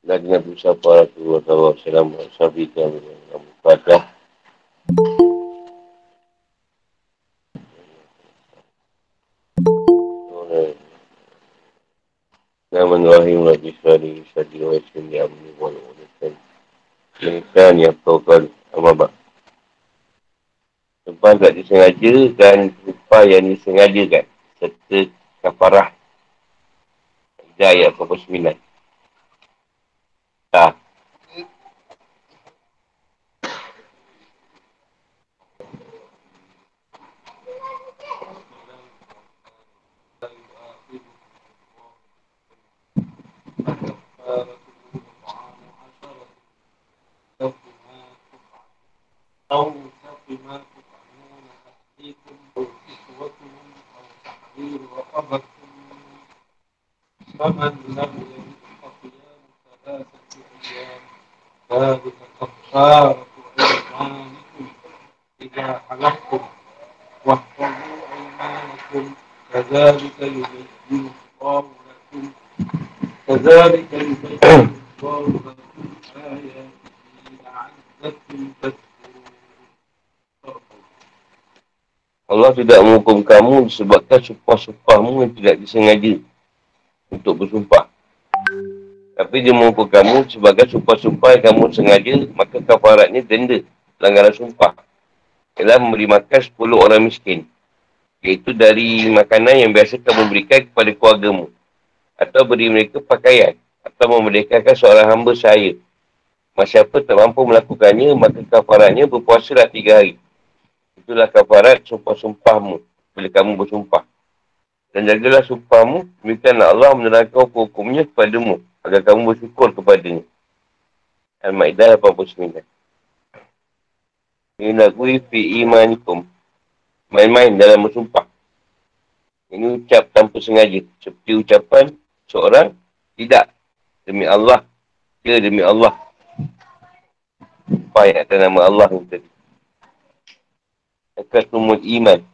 dan Nabi SAW sahabat kami Abu Bakar Bismillahirrahmanirrahim Rabbi Sari Sari wa Islami Amni wa Al-Ulisan Menisan yang berkata Amabak Sumpah tak disengaja dan sumpah yang disengajakan serta kafarah Hidayah 49 Tak Allah tidak menghukum kamu disebabkan sumpah-sumpahmu yang tidak disengaja untuk bersumpah. Tapi dia menghukum kamu sebagai sumpah-sumpah yang kamu sengaja, maka kafaratnya denda pelanggaran sumpah. Ialah memberi makan 10 orang miskin. Iaitu dari makanan yang biasa kamu berikan kepada keluargamu. Atau beri mereka pakaian. Atau memerdekakan seorang hamba sahaya. Masyarakat tak mampu melakukannya, maka kafaratnya berpuasalah 3 hari. Itulah kafarat sumpah-sumpahmu bila kamu bersumpah. Dan jagalah sumpahmu, demikianlah Allah menerangkan hukum-hukumnya kepadamu. Agar kamu bersyukur kepadanya. Al-Ma'idah 89. Ini lagui fi imanikum. Main-main dalam bersumpah. Ini ucap tanpa sengaja. Seperti ucapan seorang tidak. Demi Allah. Dia demi Allah. Sumpah yang atas nama Allah yang tadi. Akatumul iman.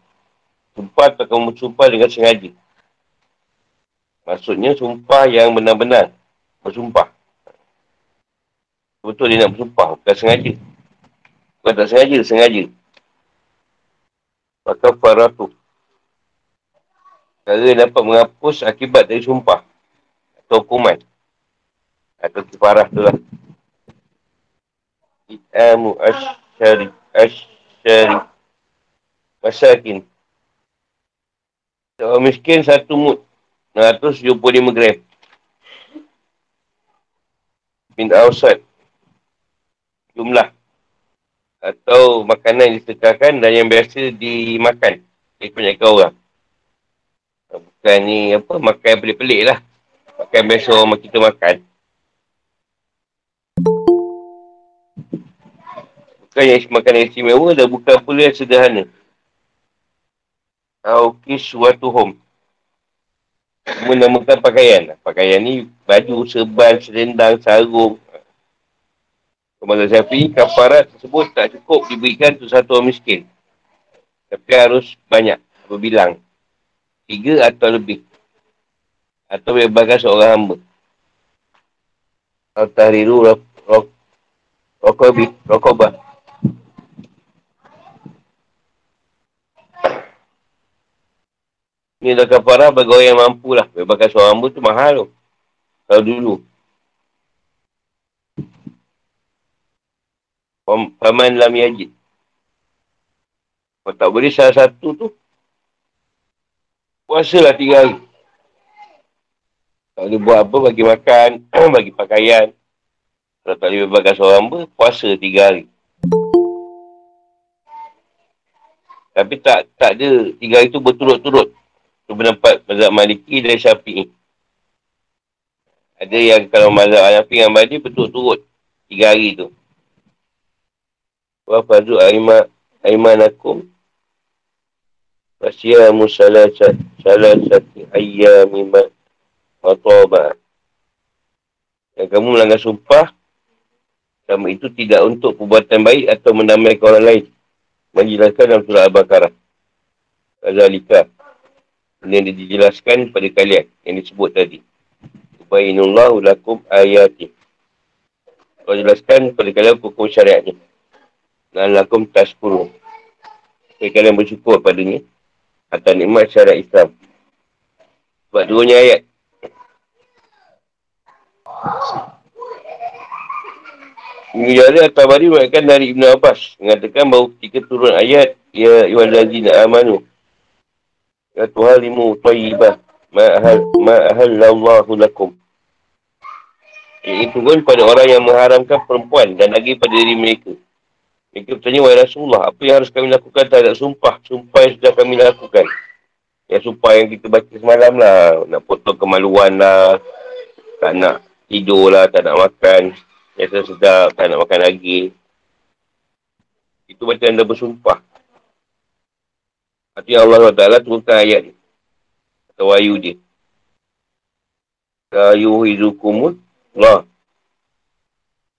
Sumpah atau kamu bersumpah dengan sengaja. Maksudnya sumpah yang benar-benar. Bersumpah. Betul dia nak bersumpah. Bukan sengaja. Bukan tak sengaja, sengaja. Maka faratu. Cara dapat menghapus akibat dari sumpah. Atau hukuman. Atau kifarah tu lah. It'amu asyari. Masakin. Seorang miskin 1 mud. 675 gram. Min awsat. Jumlah. Atau makanan yang disedekahkan dan yang biasa dimakan. Dia punya orang. Bukan ni apa, makan pelik-pelik lah. Makan biasa orang kita makan. Bukan yang makanan istimewa dan bukan pula yang sederhana. Aukis watuhum. Menamakan pakaian. Pakaian ni baju, serban, selendang, sarung. Kepada Syafi'i, kafarat tersebut tak cukup diberikan untuk 1 orang miskin. Tapi harus banyak, berbilang. 3 atau lebih. Atau bebaskan seorang hamba. Al-Tahriru Rokobah. Ini dah kafarah bagi orang yang mampu lah. Bebaskan seorang hamba tu mahal tu. Kalau dulu. Paman lam yajid. Kalau tak boleh salah satu tu. Puasalah 3 hari. Tak boleh buat apa, bagi makan, bagi pakaian. Kalau tak boleh bebaskan seorang hamba, puasa 3 hari. Tapi tak ada 3 hari tu berturut-turut. Itu pendapat mazhab Maliki dan Syafi'i. Ada yang kalau mazhab Hanafi dan Hambali berturut-turut 3 hari tu. Wa fadzu aimanakum wasyamu salasati ayyamin wataba. Dan kamu melanggar sumpah kamu itu tidak untuk perbuatan baik atau mendamaikan orang lain. Menjelaskan dalam surah Al-Baqarah. Azalika yang dijelaskan pada kalian yang disebut tadi. Ubainullahu lakum ayati. Allah jelaskan kepada kalian hukum syariatnya. La'allakum tashkurun. Supaya kalian bersyukur padanya atas nikmat syariat Islam. Sebab turunnya ayat. Mujahid At-Tabari mengatakan dari Ibn Abbas mengatakan bahawa ketika turun ayat ya ayyuhallazina amanu la tuharrimu thayyibat ma ahallallahu lakum. Ini turun pada orang yang mengharamkan perempuan dan lagi pada diri mereka. Mereka bertanya, wahai Rasulullah, apa yang harus kami lakukan terhadap sumpah yang sudah kami lakukan? Ya, sumpah yang kita baca semalam lah, nak potong kemaluan lah, tak nak tidur lah, tak nak makan. Biasa sedap, tak nak makan lagi. Itu macam anda bersumpah. Artinya Allah SWT turunkan ayat ni. Atau wayu dia. La yuhizukumul lah.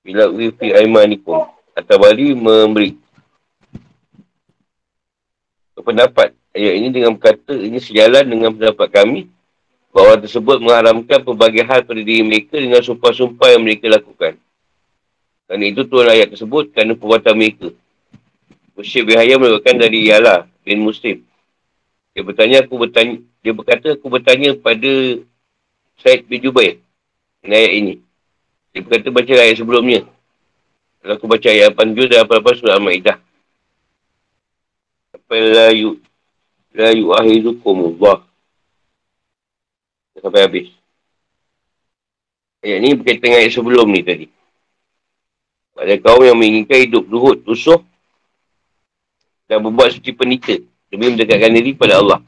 Bila wifi aimanikum. Atau bali memberi. Pendapat ayat ini dengan berkata, ini sejalan dengan pendapat kami. Bahawa tersebut mengharamkan pelbagai hal pada diri mereka dengan sumpah-sumpah yang mereka lakukan. Kerana itu turun ayat tersebut kerana perbuatan mereka. Musyrik Bihaya merupakan dari Yala bin Muslim. Dia berkata, aku bertanya pada Said bin Jubair. Ayat ini. Dia berkata, baca ayat sebelumnya. Kalau aku baca ayat 87 dan 88 surah Al-Ma'idah. La yu'ahizukumullah. Sampai habis. Ayat ni berkaitan dengan ayat sebelum ni tadi. Pada kaum yang menginginkan hidup luhut, usuh dan berbuat suci penita demi mendekatkan diri pada Allah.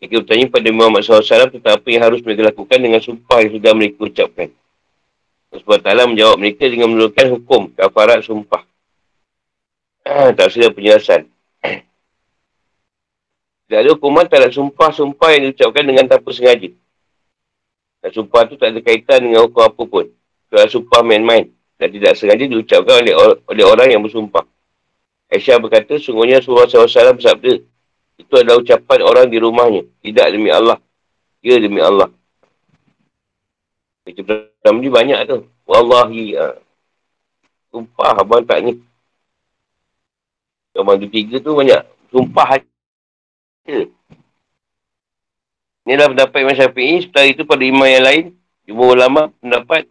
Mereka bertanya pada Muhammad SAW tentang apa yang harus mereka lakukan dengan sumpah yang sudah mereka ucapkan. Rasulullah Ta'ala menjawab mereka dengan menurunkan hukum kafarat sumpah. Tak usah penjelasan. Tidak ada hukuman terhadap sumpah-sumpah yang diucapkan dengan tanpa sengaja. Dan sumpah itu tak ada kaitan dengan hukum apa pun. Kalau sumpah main-main. Dan tidak sengaja diucapkan oleh orang yang bersumpah. Aisyah berkata, sungguhnya Rasulullah SAW bersabda, itu adalah ucapan orang di rumahnya. Tidak demi Allah. Ya demi Allah. Kita pertama ni banyak tu. Wallahi. Sumpah abang tak ni. Abang tu tiga tu banyak. Sumpah hati. Inilah pendapat Imam Syafi'i. Setelah itu pada imam yang lain. Jumlah ulama pendapat.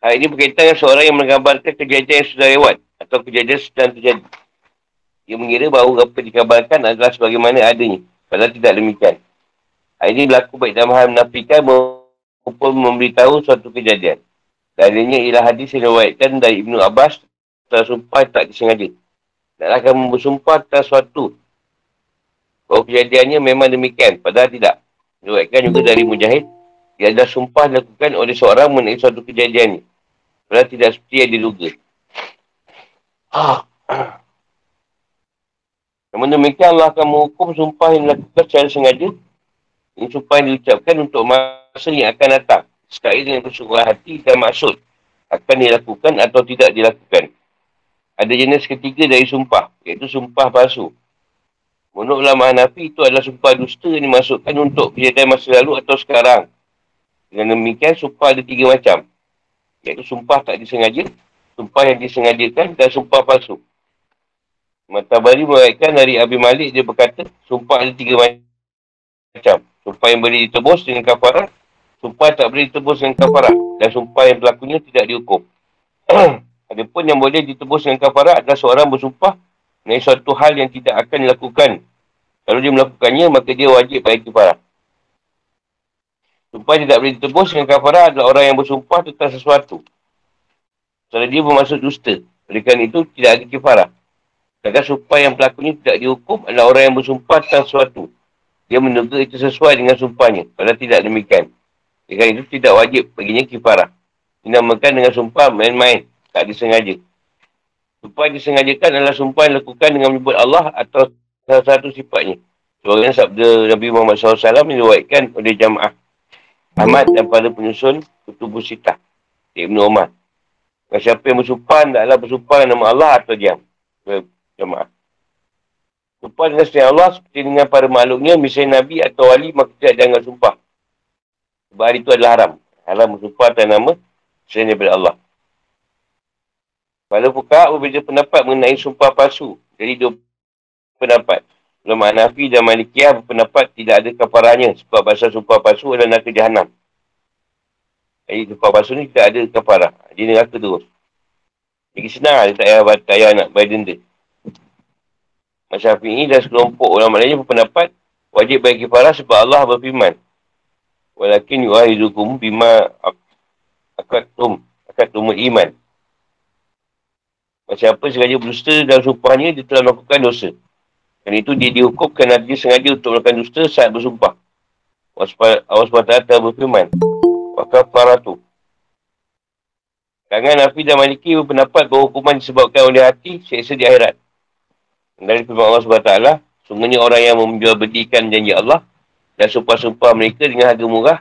Hal ini berkaitan dengan seorang yang menggambarkan kejadian yang sudah lewat atau kejadian sedang terjadi. Dia mengira bahawa apa dikabarkan adalah sebagaimana adanya. Padahal tidak demikian. Hal ini berlaku baik dalam hal menafikan maupun memberitahu suatu kejadian. Dalilnya ialah hadis yang diriwayatkan dari Ibn Abbas tentang sumpah tak disengaja. Dan akan bersumpah tentang suatu. Bahawa kejadiannya memang demikian. Padahal tidak. Diriwayatkan juga dari Mujahid. Ia adalah sumpah dilakukan oleh seorang mengenai suatu kejadian ni. Padahal tidak seperti yang diduga. Namun demikian Allah akan menghukum sumpah yang dilakukan secara sengaja. Ini sumpah yang diucapkan untuk masa yang akan datang. Sekali dengan kesungguhan hati dan maksud. Akan dilakukan atau tidak dilakukan. Ada jenis ketiga dari sumpah. Iaitu sumpah palsu. Menurut ulama Hanafi itu adalah sumpah dusta yang dimasukkan untuk kejadian masa lalu atau sekarang. Dengan demikian, sumpah ada tiga macam. Iaitu sumpah tak disengaja, sumpah yang disengajakan dan sumpah palsu. At-Tabari meriwayatkan dari Abi Malik, dia berkata, sumpah ada tiga macam. Sumpah yang boleh ditebus dengan kafarah, sumpah tak boleh ditebus dengan kafarah, dan sumpah yang berlakunya tidak dihukum. Adapun yang boleh ditebus dengan kafarah adalah seorang bersumpah mengenai suatu hal yang tidak akan dilakukan. Kalau dia melakukannya, maka dia wajib bayar kafarah. Sumpah tidak boleh ditebus dengan kafarah adalah orang yang bersumpah tentang sesuatu. Sebab dia bermaksud dusta. Oleh kerana itu, tidak ada kafarah. Sedangkan sumpah yang pelakunya tidak dihukum adalah orang yang bersumpah tentang sesuatu. Dia menduga itu sesuai dengan sumpahnya. Padahal tidak demikian. Oleh kerana itu, tidak wajib baginya kafarah. Dinamakan dengan sumpah main-main. Tak disengaja. Sumpah yang disengajakan adalah sumpah yang dilakukan dengan menyebut Allah atau salah satu sifatnya. Sebagainya sabda Nabi Muhammad SAW diriwayatkan oleh jamaah Ahmad dan pada penyusun Kutubus Sitah Ibn Umar. Siapa yang bersumpah hendaklah bersumpah dengan nama Allah atau diam. Jemaah. Sumpah dengan selain Allah seperti dengan para makhluknya, misalnya Nabi atau wali, maka tidak dianggap sumpah. Sebab hari itu adalah haram. Haram bersumpah atas nama selain daripada Allah. Walau buka berbeza pendapat mengenai sumpah palsu. Jadi dua pendapat. Ulama Hanafi dan Malikiyah berpendapat tidak ada kafarahnya sebab bahasa sumpah palsu adalah neraka Jahanam. Jadi sumpah palsu ni tidak ada kafarah. Dia neraka terus. Jadi senang lah, tak payah nak bayar denda. Syafi'i dan sekelompok ulama lainnya berpendapat wajib bayar kafarah sebab Allah berfirman. Walakin yu'ahidukum bima akadtumul iman. Macam apa sengaja berdusta dalam sumpahnya dia telah melakukan dosa. Dan itu dia dihukum kerana dia sengaja untuk melakukan dusta saat bersumpah. Allah SWT telah berfirman. Wa kafaratu. Kalangan Hanafi dan Maliki berpendapat bahawa hukuman disebabkan oleh hati seksa di akhirat. Dari firman Allah SWT, sungguhnya orang yang menjualbelikan janji Allah dan sumpah-sumpah mereka dengan harga murah,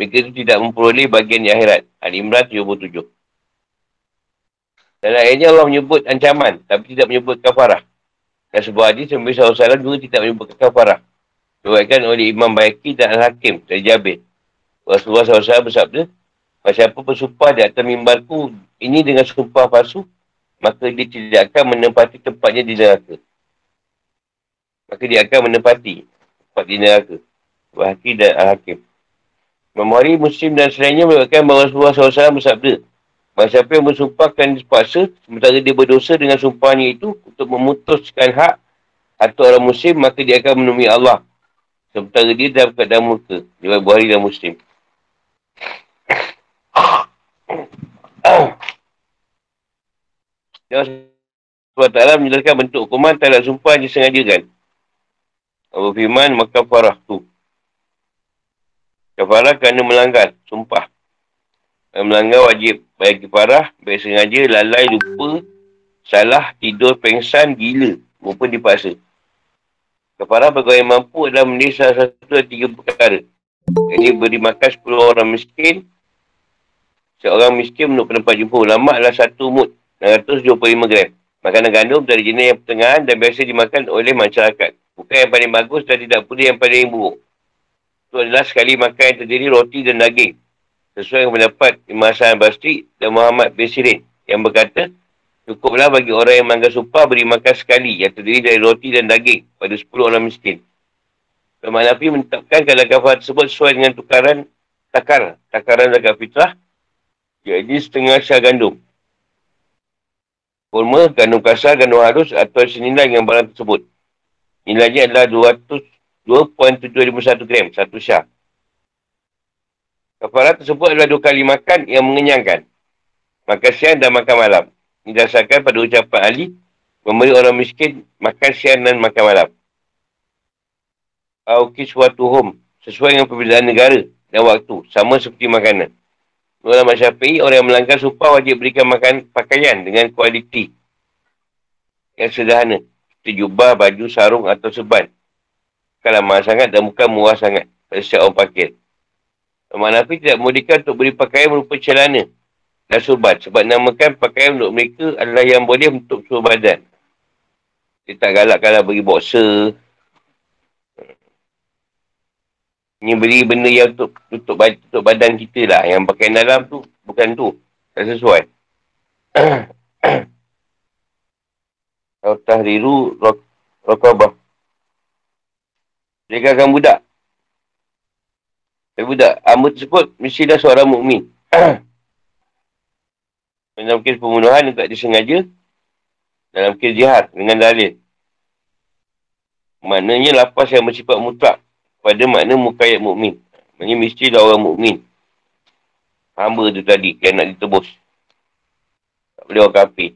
mereka itu tidak memperoleh bagian di akhirat. Al-Imran 77. Dalam ayatnya Allah menyebut ancaman, tapi tidak menyebut kafarah. Dan sebuah hadis, Nabi SAW juga tidak menyebut kafarah. Diriwayatkan oleh Imam Baihaqi dan Al-Hakim dari Jabir. Rasulullah SAW bersabda, siapa bersumpah di atas mimbarku ini dengan sumpah palsu, maka dia tidak akan menempati tempatnya di neraka. Baihaqi dan Al-Hakim. Imam Bukhari, Muslim dan selainnya meriwayatkan bahawa Rasulullah SAW bersabda, barang siapa yang bersumpah kerana dipaksa sementara dia berdosa dengan sumpahnya itu untuk memutuskan hak atau orang muslim, maka dia akan menemui Allah sementara dia dalam keadaan murka. Riwayat Bukhari dan Muslim. Allah SWT menjelaskan bentuk hukuman terhadap sumpah yang disengajakan. Abu Firman, maka farah tu. Kafarah kerana melanggar sumpah. Melanggar wajib bayar kafarah, baik sengaja, lalai, lupa, salah, tidur, pengsan, gila, maupun dipaksa. Kafarah bagi yang mampu adalah menulis salah satu dari tiga perkara. Jadi beri makan 10 orang miskin. Seorang miskin menurut pendapat jumhur ulama adalah satu mud 625 gram. Makanan gandum dari jenis yang pertengahan dan biasa dimakan oleh masyarakat. Bukan yang paling bagus dan tidak pula yang paling buruk. Itu adalah sekali makan yang terdiri roti dan daging. Sesuai pendapat Imam Hasan Basri dan Muhammad bin Sirin yang berkata, cukuplah bagi orang yang melanggar sumpah beri makan sekali yang terdiri dari roti dan daging pada 10 orang miskin. Imam Hanafi menetapkan kalau kafarah tersebut sesuai dengan takaran zakat fitrah, iaitu setengah syar gandum. Kurma, gandum kasar, gandum harus atau senilai dengan barang tersebut. Nilainya adalah 2.751 gram, satu syar. Kafarah tersebut adalah dua kali makan yang mengenyangkan. Makan siang dan makan malam. Ini didasarkan pada ucapan Ali, memberi orang miskin makan siang dan makan malam. Aukiswatuhum, sesuai dengan perbezaan negara dan waktu, sama seperti makanan. Ulama Syafi'i, orang yang melanggar sumpah wajib berikan pakaian dengan kualiti yang sederhana. Seperti jubah, baju, sarung atau serban. Bukanlah mahal sangat dan bukan murah sangat pada setiap orang pakir. Ulama Hanafi tidak membolehkan untuk beri pakaian berupa celana dan surban. Sebab namakan pakaian untuk mereka adalah yang boleh untuk seluruh badan. Dia tak galakkanlah beri boxer. Ni beri benda yang tutup badan kita lah. Yang pakai dalam tu, bukan tu. Tak sesuai. Atau tahriru rokabah. Degangkan budak. Budak, amat tersebut, mestilah seorang mukmin. Dalam kes pembunuhan yang tak disengaja, dalam kes jihad dengan dalil. Maknanya lapas yang bersifat mutlak. Pada makna muqayyad mukmin. Maksudnya mestilah orang mukmin. Hamba tu tadi yang nak ditebus. Tak boleh orang kafir.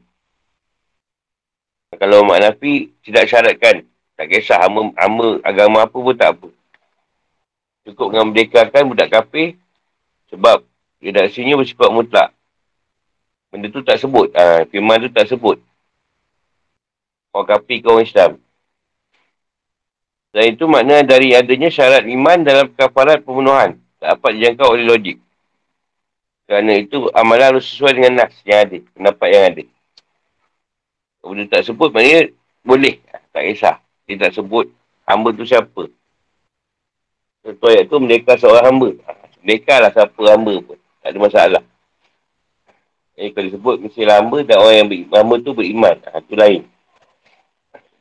Kalau Mak Nafi tidak syaratkan. Tak kisah hamba agama apa pun tak apa. Cukup dengan merdekakan budak kafir. Sebab redaksinya bersifat mutlak. Benda tu tak sebut. Firman tu tak sebut. Orang kafir ke orang Islam. Dan itu makna dari adanya syarat iman dalam kafarat pembunuhan. Tak dapat dijangkau oleh logik. Kerana itu amalan harus sesuai dengan nas yang ada. Pendapat yang ada. Kalau dia tak sebut maknanya boleh. Tak kisah. Dia tak sebut hamba tu siapa. Contoh ayat tu merdeka seorang hamba. Merdeka lah siapa hamba pun. Tak ada masalah. Kalau disebut mesti lama dan orang yang lama tu beriman. Itu lain.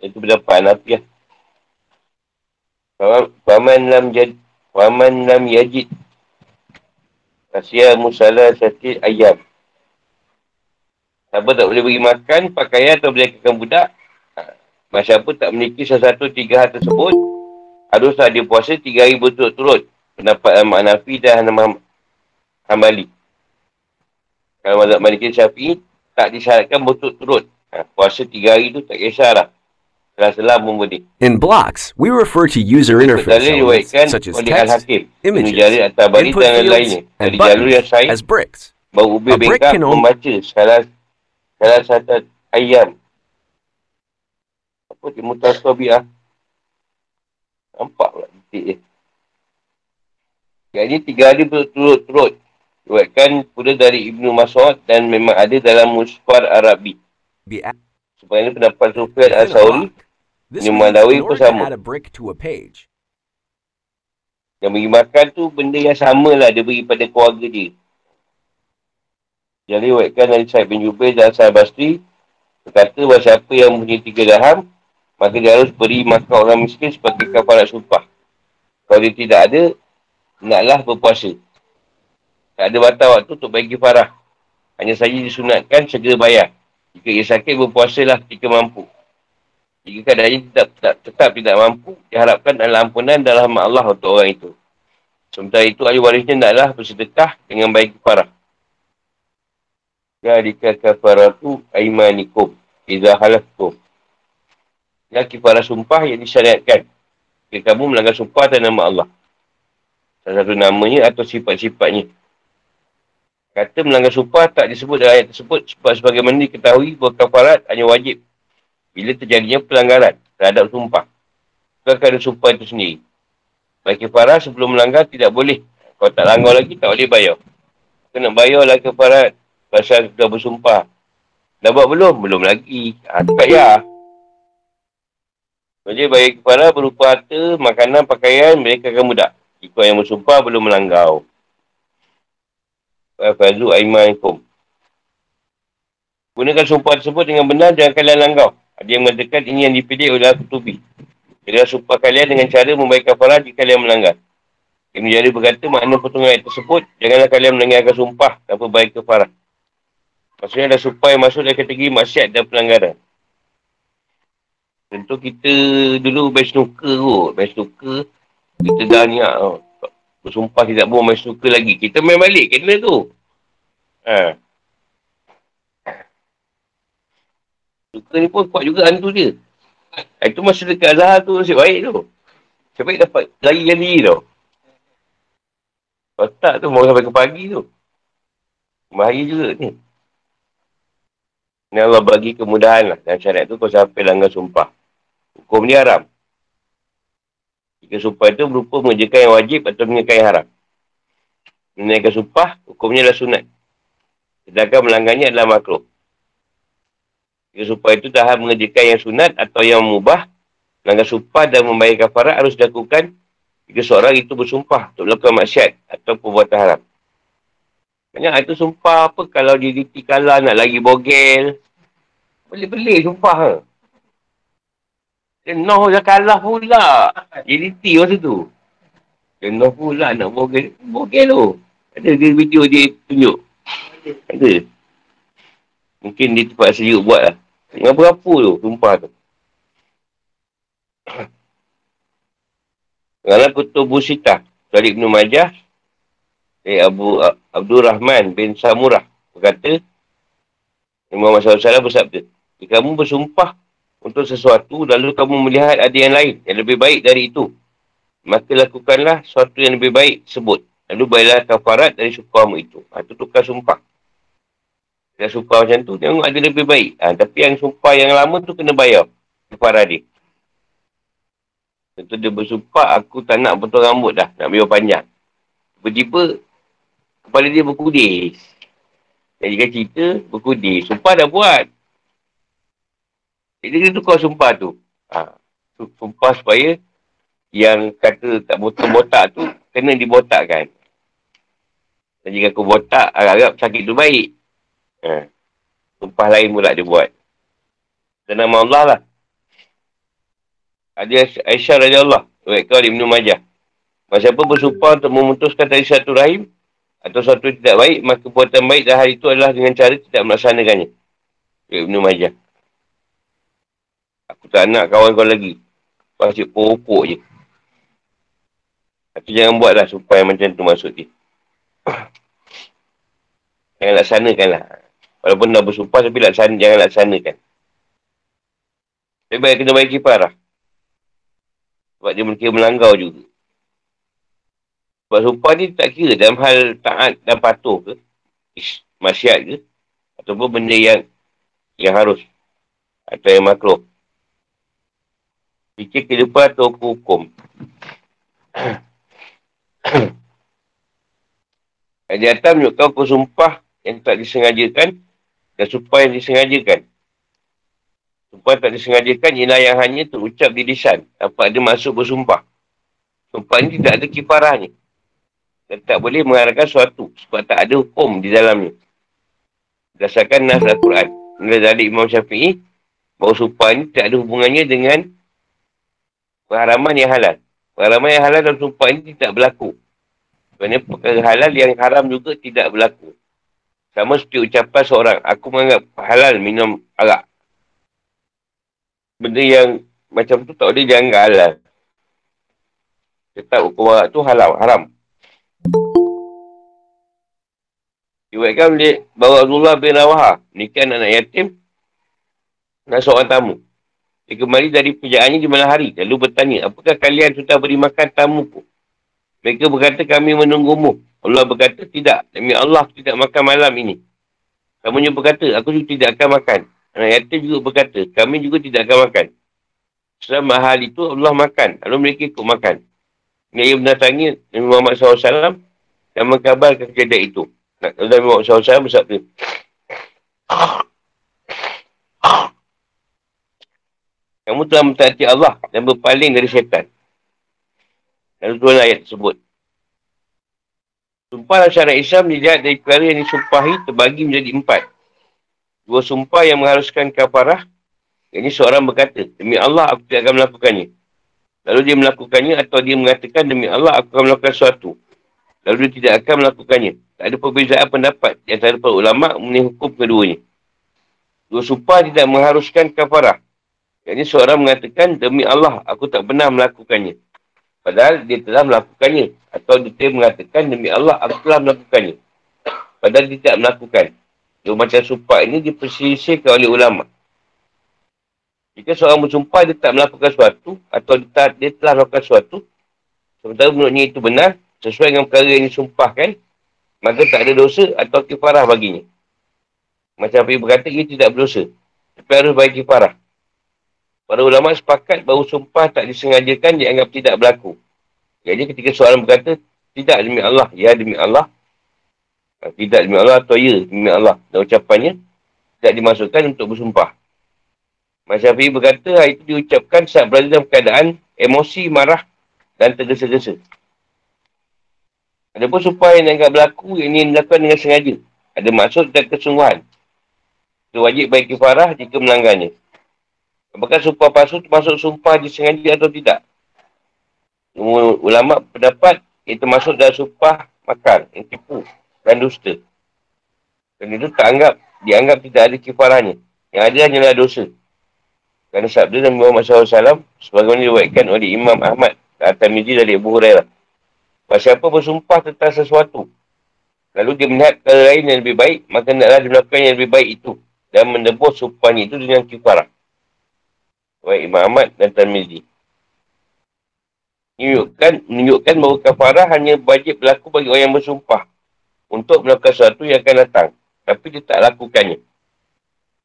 Itu pendapat Hanafiah. Faman lam yajid. Asya musala satil ayam. Siapa tak boleh beri makan, pakaian atau belakakan budak. Siapa tak memiliki sesuatu tiga hal tersebut, haruslah dia puasa 3 hari berturut-turut. Pendapat Hanafi dan Hanbali. Kalau mazhab Maliki Syafi'i, tak disyaratkan berturut-turut. Puasa 3 hari tu tak kisahlah. Setelah membeli. In blocks, we refer to user interface elements such as text, images, input fields, and buttons as bricks. A brick can only... membaca salah satu ayam. Apa dia mutasabiah? Nampak pula detik dia. Yang ini 3 hari berturut-turut. Riwayatkan pula dari Ibnu Mas'ud dan memang ada dalam Musfar Arabi. Sebenarnya pendapat Sufyan Al-Sauri, Madawi pun sama. Yang beri makan tu benda yang samalah dia beri pada keluarga dia. Jadi riwayatkan dari Sa'id bin Jubair dan Hasan Basri, berkata bahawa siapa yang mempunyai 3 dirham, maka dia harus beri makan orang miskin sebagai kafarat sumpah. Kalau dia tidak ada, naklah berpuasa. Tak ada batas waktu untuk bagi farah. Hanya saja disunatkan segera bayar. Jika ia sakit, berpuasalah ketika mampu. Jika keadaannya tetap tidak mampu, diharapkan adalah ampunan dan rahmat Allah untuk orang itu. Sementara itu, ahli warisnya hendaklah bersedekah dengan baik farah. Zalika kafaratu aimanikum idza halaftum. Ya, kifarah sumpah yang disyariatkan. Jika kamu melanggar sumpah atas nama Allah. Salah satu namanya atau sifat-sifatnya. Kata melanggar sumpah tak disebut dalam ayat tersebut sebab sebagaimana diketahui bahawa kafarat hanya wajib bila terjadinya pelanggaran terhadap sumpah. Bukan kerana sumpah itu sendiri. Baik kafarat sebelum melanggar tidak boleh. Kalau tak langgar lagi tak boleh bayar. Kena bayarlah kafarat pasal sudah bersumpah. Dah buat belum? Belum lagi. Tak payah. Maksudnya bayar kafarat berupa harta, makanan, pakaian, mereka akan mudah. Jika yang bersumpah belum melanggar. Fazu aimanikum. Gunakan sumpah tersebut dengan benar dan kalian langgar. Ada yang mengatakan ini yang dipilih oleh Al-Qutubi. Kira sumpah kalian dengan cara membayar kafarah jika kalian melanggar. Ibn Jarir berkata makna potongan ayat tersebut, janganlah kalian melanggarkan sumpah tanpa bayar kafarah. Maksudnya ada sumpah yang masuk dalam kategori maksiat dan pelanggaran. Tentu kita dulu best nuker. Kita dah niat tau. Bersumpah tidak boleh main suka lagi. Kita main balik kena tu. Suka ni pun kuat juga hantu dia. Itu masa dekat Azhar tu nasib baik tu. Nasib baik dapat larikan diri tau. Kalau tak tu mau sampai ke pagi tu. Bahaya juga ni. Ini Allah bagi kemudahan lah. Dan syarat tu kau sampai langgar sumpah. Hukum ni haram. Jika sumpah itu berupa mengerjakan yang wajib atau mengerjakan yang haram. Menunaikan sumpah, hukumnya adalah sunat. Sedangkan melanggarnya adalah makruh. Jika sumpah itu dah mengerjakan yang sunat atau yang mubah, melanggar sumpah dan membayar kafarat harus dilakukan jika seorang itu bersumpah untuk melakukan maksiat atau perbuatan haram. Maksudnya itu sumpah apa kalau dia ditikalah nak lagi bogel. Pelik-pelik sumpah ke? Jenuh dah kalah pula. JDT masa tu. Jenuh pula nak bogel. Bogel tu. Ada video dia tunjuk. Ada. Mungkin dia terpaksa juga buat lah. Dengan berapa tu sumpah tu. Dalam Kutub Busitah. Dari Ibn Majah. Abdul Rahman bin Samurah. Berkata. Imam Muhammad SAW bersabda. Jika kamu bersumpah untuk sesuatu, lalu kamu melihat ada yang lain yang lebih baik dari itu, maka lakukanlah sesuatu yang lebih baik sebut. Lalu bayarlah kafarat dari sumpahmu itu. Itu tukar sumpah. Bila sumpah macam tu, tengok ada lebih baik. Tapi yang sumpah yang lama tu kena bayar kafarat dia. Tentu dia bersumpah, aku tak nak potong rambut dah. Nak biar panjang. Tiba-tiba, kepala dia berkudis. Jadikan cerita, berkudis. Sumpah dah buat. Jadi dia tukar sumpah tu. Sumpah supaya yang kata tak botak-botak tu kena dibotakkan. Dan jika aku botak, agak-agak sakit tu baik. Sumpah lain pula dia buat. Dan nama Allah lah. Hadis Aisyah radhiyallahu anha, riwayat Ibnu Majah. Masa siapa bersumpah untuk memutuskan tali satu rahim atau satu tidak baik, maka perbuatan baik dalam hari itu adalah dengan cara tidak melaksanakannya. Riwayat Ibnu Majah. Aku tak nak kawan kau lagi. Kau asyik pokok je. Tapi jangan buatlah sumpah yang macam tu maksud dia. Jangan laksanakanlah. Walaupun dah bersumpah tapi jangan laksanakan. Tapi baik kena baiki parah. Sebab dia mungkin melanggar juga. Sebab sumpah ni tak kira dalam hal taat dan patuh ke, maksiat ke, ataupun benda yang harus, atau yang makruh. Fikir kehidupan atau hukum. Di atas menunjukkan hukum sumpah yang tak disengajakan dan sumpah yang disengajakan. Sumpah tak disengajakan ialah yang hanya terucap di lisan. Dapat dia masuk bersumpah. Sumpah ini tidak ada kiparahnya. Dan tak boleh mengarahkan suatu. Sebab tak ada hukum di dalamnya. Berdasarkan nas Al-Quran. Menurut dari Imam Syafi'i, bahawa sumpah ini tak ada hubungannya dengan pengharaman yang halal. Pengharaman yang halal dalam sumpah ini tidak berlaku. Kerana perkara halal yang haram juga tidak berlaku. Sama seperti ucapan seorang, aku menganggap halal minum arak. Benda yang macam tu tak boleh dianggap halal. Tetap hukum arak tu halal, haram. Diwakilkan oleh bahawa Abdullah bin Rawaha menikah anak yatim dan seorang tamu. Dia kembali dari pekerjaannya di malam hari. Lalu bertanya, apakah kalian sudah beri makan tamuku? Mereka berkata, kami menunggumu. Allah berkata, tidak. Demi Allah, aku tidak makan malam ini. Tamunya berkata, aku juga tidak akan makan. Anak yatim juga berkata, kami juga tidak akan makan. Selama hal itu, Allah makan. Lalu mereka ikut makan. Ia mendatangi Nabi Muhammad SAW dan mengkabarkan kejadian itu. Nabi Muhammad SAW bersabda, kamu telah mentaati Allah dan berpaling dari syaitan. Lalu turun ayat tersebut. Sumpah syarat Islam dilihat dari perkara yang disumpahi terbagi menjadi 4. 2 sumpah yang mengharuskan kafarah. Ini seorang berkata, demi Allah aku tidak akan melakukannya. Lalu dia melakukannya atau dia mengatakan, demi Allah aku akan melakukan sesuatu. Lalu dia tidak akan melakukannya. Tak ada perbezaan pendapat di antara para ulama' mengenai hukum keduanya. 2 sumpah tidak mengharuskan kafarah. Ini seorang mengatakan, demi Allah aku tak pernah melakukannya. Padahal dia telah melakukannya. Atau dia mengatakan, demi Allah aku telah melakukannya. Padahal dia tidak melakukan. Dua macam sumpah ini diperselisihkan oleh ulama. Jika seorang bersumpah dia tak melakukan sesuatu atau dia telah melakukan sesuatu, sementara menurutnya itu benar, sesuai dengan perkara yang disumpahkan, maka tak ada dosa atau kifarah baginya. Macam apa yang berkata, ia tidak berdosa, tapi harus bagi kifarah. Para ulama sepakat bahawa sumpah tak disengajakan dianggap tidak berlaku. Jadi ketika seorang berkata, tidak demi Allah, ya demi Allah, tidak demi Allah atau ya demi Allah, dan ucapannya tidak dimasukkan untuk bersumpah. Mas Syafi'i berkata, hal itu diucapkan saat berada dalam keadaan emosi, marah dan tergesa-gesa. Adapun sumpah yang tidak berlaku, ini dilakukan dengan sengaja, ada maksud dan kesungguhan. Itu wajib bagi kifarah jika melanggarnya. Apakah sumpah palsu termasuk sumpah disengaja atau tidak? Ulama pendapat ia termasuk dalam sumpah makar, yang tipu dan dusta. Dan itu tak anggap, dianggap tidak ada kifarahnya. Yang ada hanyalah dosa. Kerana sabda Nabi Muhammad SAW, sebagaimana diriwayatkan oleh Imam Ahmad At-Tirmizi dari Abu Hurairah. Bahawa siapa bersumpah tentang sesuatu, lalu dia melihat perkara lain yang lebih baik, maka hendaklah dia melakukan yang lebih baik itu dan menebus sumpahnya itu dengan kifarah. Baik Imam Ahmad dan At-Tirmizi. Menunjukkan bahawa kafarah hanya wajib berlaku bagi orang yang bersumpah untuk melakukan sesuatu yang akan datang, tapi dia tak lakukannya.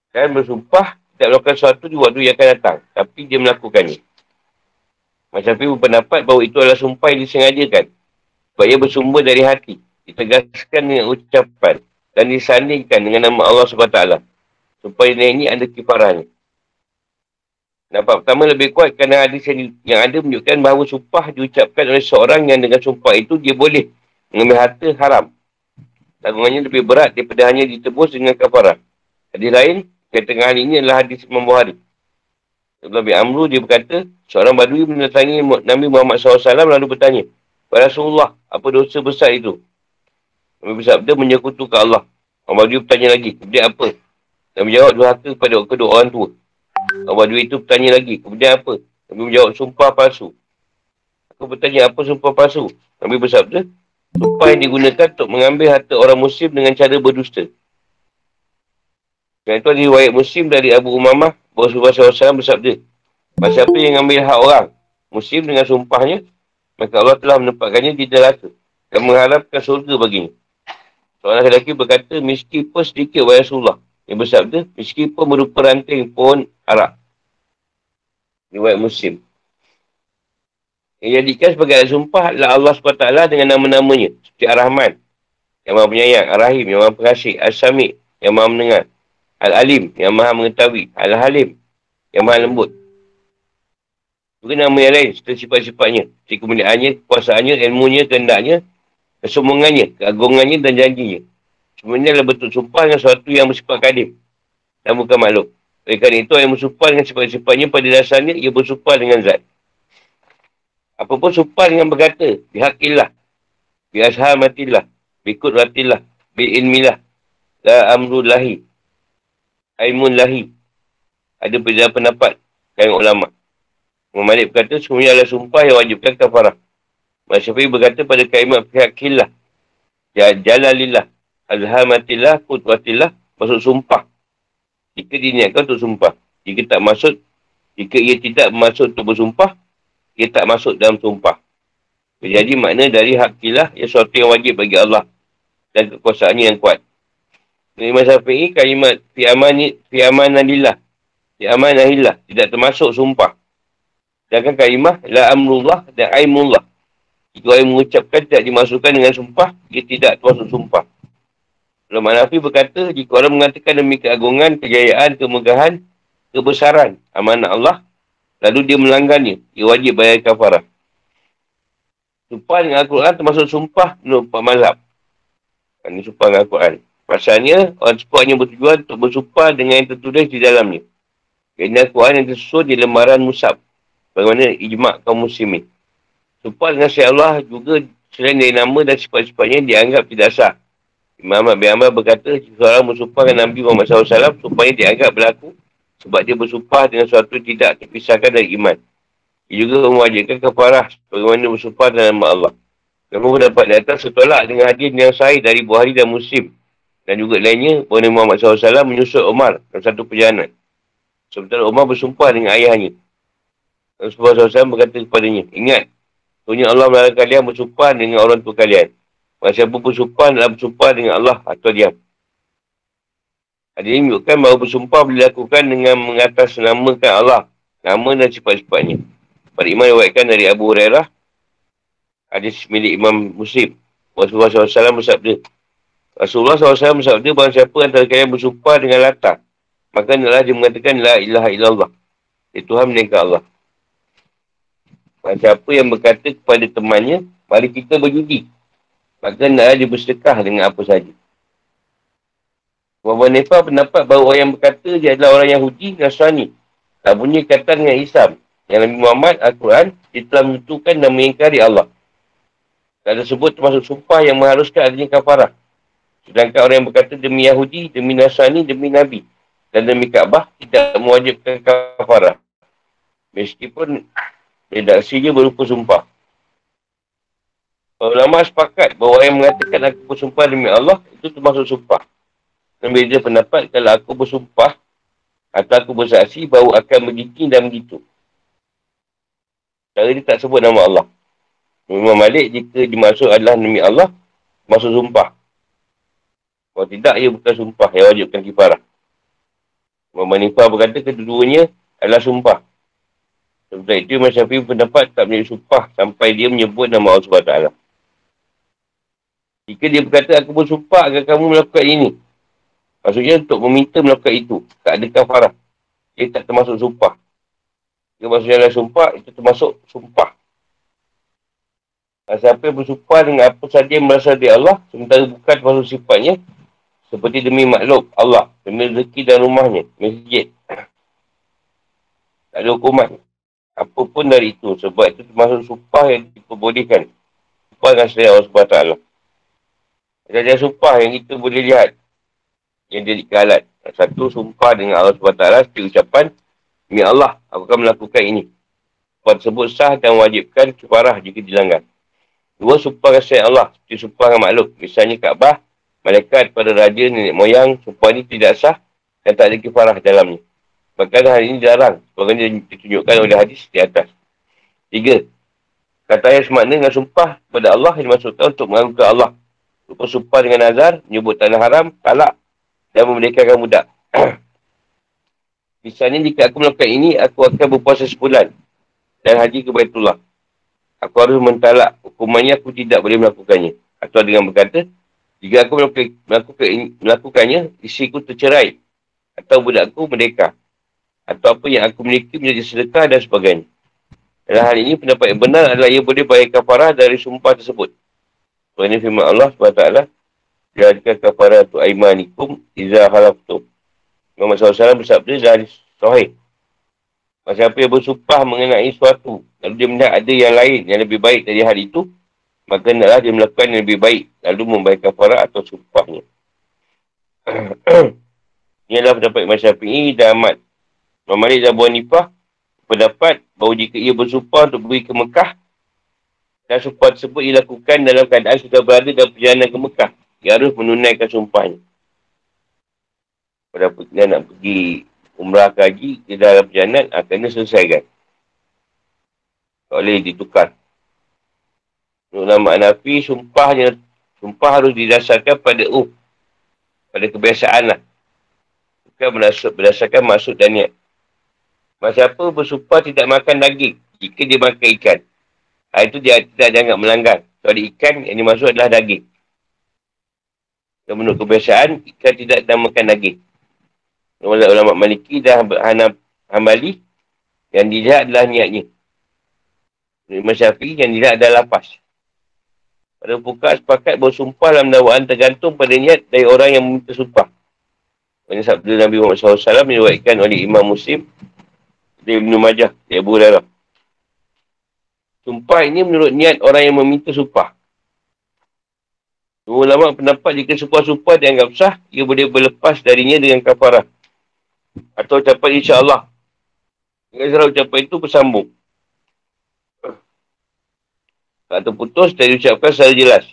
Dan bersumpah tidak melakukan sesuatu di waktu yang akan datang, tapi dia melakukannya. Mas Syafi'i berpendapat bahawa itu adalah sumpah yang disengajakan, sebab ia bersumber dari hati, ditegaskan dengan ucapan dan disandingkan dengan nama Allah SWT. Sumpah ini ada kifarahnya. Nampak pertama lebih kuat kerana hadis yang ada menunjukkan bahawa sumpah diucapkan oleh seorang yang dengan sumpah itu dia boleh mengambil harta haram tanggungannya lebih berat daripada hanya ditebus dengan kafarah. Hadis lain, ketengahan ini adalah hadis Imam Bukhari. Abdullah bin Amr, dia berkata, seorang badui mendatangi Nabi Muhammad SAW lalu bertanya, "Wahai Rasulullah, apa dosa besar itu?" Nabi bersabda, "Menyekutukan Allah." Orang badui bertanya lagi, "Kemudian apa?" Nabi menjawab, "Durhaka kepada kedua orang tua." Orang badui itu bertanya lagi, "Kemudian apa?" Nabi menjawab, "Sumpah palsu." Aku bertanya, "Apa sumpah palsu?" Nabi bersabda, "Sumpah yang digunakan untuk mengambil harta orang Muslim dengan cara berdusta." Kerana itu ada riwayat Muslim dari Abu Umamah, bahawa Rasulullah SAW bersabda, "Masa apa yang ambil hak orang Muslim dengan sumpahnya, maka Allah telah menempatkannya di neraka dan mengharapkan surga baginya." Seorang lelaki berkata, "Meskipun sedikit, wahai Rasulullah." Yang bersabda, "Meskipun berupa ranting pohon arak." Riwayat Muslim. Yang jadikan sebagai sumpah adalah Allah SWT dengan nama-namanya, seperti Ar-Rahman, yang Maha Penyayang, Ar-Rahim, yang Maha Pengasih, As-Sami, yang Maha Mendengar, Al-Alim, yang Maha Mengetahui, Al-Halim, yang Maha Lembut. Juga nama yang lain serta sifat-sifatnya, seperti kemuliaannya, kekuasaannya, ilmunya, kehendaknya, kesombongannya, keagungannya dan janjinya. Semuanya adalah bentuk sumpah dengan sesuatu yang bersifat kadim dan bukan makhluk. Oleh kerana itu, yang bersumpah dengan sifat-sifatnya pada dasarnya, ia bersumpah dengan zat. Apapun sumpah dengan berkata, "Bihaqillah, biashamatillah, bikudratillah, biilmillah, la amrullahi, aimullahi." Ada perbezaan pendapat kalangan ulama. Imam Malik berkata, semuanya adalah sumpah yang wajibkan kafarah. Imam Syafi'i berkata pada kalimat bihaqillah, jalalillah, alhamatillah, kudwatillah, maksud sumpah jika diniatkan untuk sumpah. Jika ia tidak maksud untuk bersumpah, ia tak masuk dalam sumpah. Jadi makna dari hakilah, ia sesuatu yang wajib bagi Allah dan kekuasaannya yang kuat. Imam Syafi'i, kalimat fi'amananillah, fi'amananillah, tidak termasuk sumpah. Sedangkan kalimah la amrullah dan aimullah, jika orang mengucapkan tidak dimasukkan dengan sumpah, ia tidak termasuk sumpah. Ulama Hanafi berkata, jika orang mengatakan demi keagungan, kejayaan, kemegahan, kebesaran amanah Allah, lalu dia melanggarnya, ia wajib bayar kafarah. Sumpah dengan Al-Quran termasuk sumpah menurut mazhab. Ini sumpah dengan Al-Quran. Pasalnya, orang sepatutnya bertujuan untuk bersumpah dengan yang tertulis di dalamnya. Kerana Al-Quran yang tersusun di lembaran Mushaf, bagaimana ijma' kaum muslimin. Sumpah dengan syariat Allah juga, selain dari nama dan sifat-sifatnya, dianggap tidak sah. Imam Ahmad bin Hanbal berkata, seorang bersumpah dengan Nabi Muhammad SAW, sumpahnya dianggap berlaku sebab dia bersumpah dengan sesuatu tidak terpisahkan dari iman. Ia juga mewajibkan kafarah sebagaimana bersumpah dengan nama Allah. Kamu dapat di atas setolak dengan hadis yang sahih dari Bukhari dan Muslim dan juga lainnya, bahawa Muhammad SAW menyusul Umar dalam satu perjalanan. Sementara Umar bersumpah dengan ayahnya. Rasulullah SAW berkata kepadanya, "Ingat, punya Allah melarang kalian bersumpah dengan orang tua kalian. Siapa bersumpah dalam bersumpah dengan Allah atau diam." Hadis ini menunjukkan bahawa bersumpah boleh dilakukan dengan mengatasnamakan Allah, nama dan sifat-sifatnya. Para imam riwayatkan dari Abu Hurairah, hadis milik Imam Muslim, Rasulullah SAW bersabda, "Barang siapa antara kalian bersumpah dengan Lata, maka adalah dia mengatakan la ilaha illallah, dia Tuhan melainkan Allah. Barang siapa yang berkata kepada temannya, mari kita berjudi, maka hendaklah dia bersedekah dengan apa saja." Abu Hanifah pendapat bahawa orang yang berkata dia adalah orang Yahudi, Nasrani, tak punya kaitan dengan Islam, yang Nabi Muhammad, Al-Quran, dia telah menentukan dan mengingkari Allah. Kata tersebut termasuk sumpah yang mengharuskan adanya kafarah. Sedangkan orang yang berkata demi Yahudi, demi Nasrani, demi Nabi, dan demi Kaabah, tidak mewajibkan kafarah. Meskipun redaksinya berupa sumpah. Para ulama sepakat bahawa yang mengatakan aku bersumpah demi Allah, itu termasuk sumpah. Dan beza pendapat kalau aku bersumpah atau aku bersaksi bahawa akan begini dan begitu. Cara dia tak sebut nama Allah. Imam Malik, jika dimaksud adalah demi Allah, maksud sumpah. Kalau tidak, ia bukan sumpah yang wajibkan kifarah. Imam Hanifah berkata kedua-duanya adalah sumpah. Sebab itu, Imam Syafi'i pendapat tak menjadi sumpah sampai dia menyebut nama Allah SWT. Jika dia berkata, aku bersumpah agar kamu melakukan ini, maksudnya untuk meminta melakukan itu, tak ada kafarah. Dia tak termasuk sumpah. Jika maksudnya adalah sumpah, itu termasuk sumpah. Siapa yang bersumpah dengan apa saja yang berasal dari Allah, sementara bukan termasuk sifatnya, seperti demi makhluk Allah, demi rezeki dan rumahnya, masjid. Tak ada hukuman apapun dari itu, sebab itu termasuk sumpah yang diperbolehkan. Sumpah dengan selain Allah SWT. Ada sumpah yang kita boleh lihat, yang jadi kealat. Satu, sumpah dengan Allah SWT, setiap ucapan, demi Allah, aku akan melakukan ini. Sumpah tersebut sah dan wajibkan kefarah jika dilanggar. Dua, sumpah dengan selain Allah, seperti sumpah dengan makhluk. Misalnya Kaabah, malaikat pada raja nenek moyang, sumpah ini tidak sah dan tak ada kifarah dalamnya. Bahkan hal ini dilarang, sebagainya ditunjukkan oleh hadis di atas. Tiga, kata yang semakna dengan sumpah kepada Allah yang dimaksudkan untuk mengagukan Allah. Rupa sumpah dengan nazar, menyebut tanah haram, talak dan memerdekakan budak. Misalnya jika aku melakukan ini, aku akan berpuasa sebulan dan haji ke Baitullah. Aku harus mentalak, hukumannya aku tidak boleh melakukannya. Atau dengan berkata, jika aku melakukannya, isiku tercerai. Atau budakku merdeka. Atau apa yang aku miliki menjadi sedekah dan sebagainya. Dalam hal ini, pendapat yang benar adalah ia boleh bayar kafarah dari sumpah tersebut. Kerana firman Allah SWT, jadikan kafarah tu aimanikum iza halaftum. Muhammad SAW bersabda dari Sahih. Siapa yang bersumpah mengenai suatu, lalu dia melihat ada yang lain yang lebih baik dari hari itu, maka hendaklah dia melakukan yang lebih baik, lalu membayar kafarah atau sumpahnya. Ini adalah pendapat Imam Syafi'i dan Ahmad. Imam Malik dan Abu Hanifah pendapat bahawa jika ia bersumpah untuk pergi ke Mekah, dan sumpah tersebut ia lakukan dalam keadaan sudah berada dalam perjalanan ke Mekah, ia harus menunaikan sumpahnya. Pada dia nak pergi umrah ke haji, dia dalam perjalanan akan diselesaikan. Tak boleh ditukar. Menurut nama Hanafi, sumpah harus didasarkan pada kebiasaan lah. Bukan berdasarkan maksud dan niat. Masa apa bersumpah tidak makan daging jika dia makan ikan. Hal itu dia tidak dianggap melanggar. Soalnya ikan yang dimaksud adalah daging. Dan menurut kebiasaan, ikan tidak dinamakan daging. Menurut ulama Maliki dan Hanbali, yang dilihat adalah niatnya. Menurut Imam Syafi'i, yang dilihat adalah lafaz. Pada bukaan sepakat bersumpah dalam dakwaan tergantung pada niat dari orang yang meminta sumpah. Kerana sabda Nabi Muhammad SAW diriwayatkan oleh Imam Muslim dari Ibn Majah, dari Abu Hurairah. Sumpah ini menurut niat orang yang meminta sumpah. Semua ulama pendapat jika sumpah-sumpah dianggap sah, ia boleh berlepas darinya dengan kafarah. Atau ucapan insya-Allah. Jika secara ucapan itu bersambung. Tak terputus dari ucapkan secara jelas.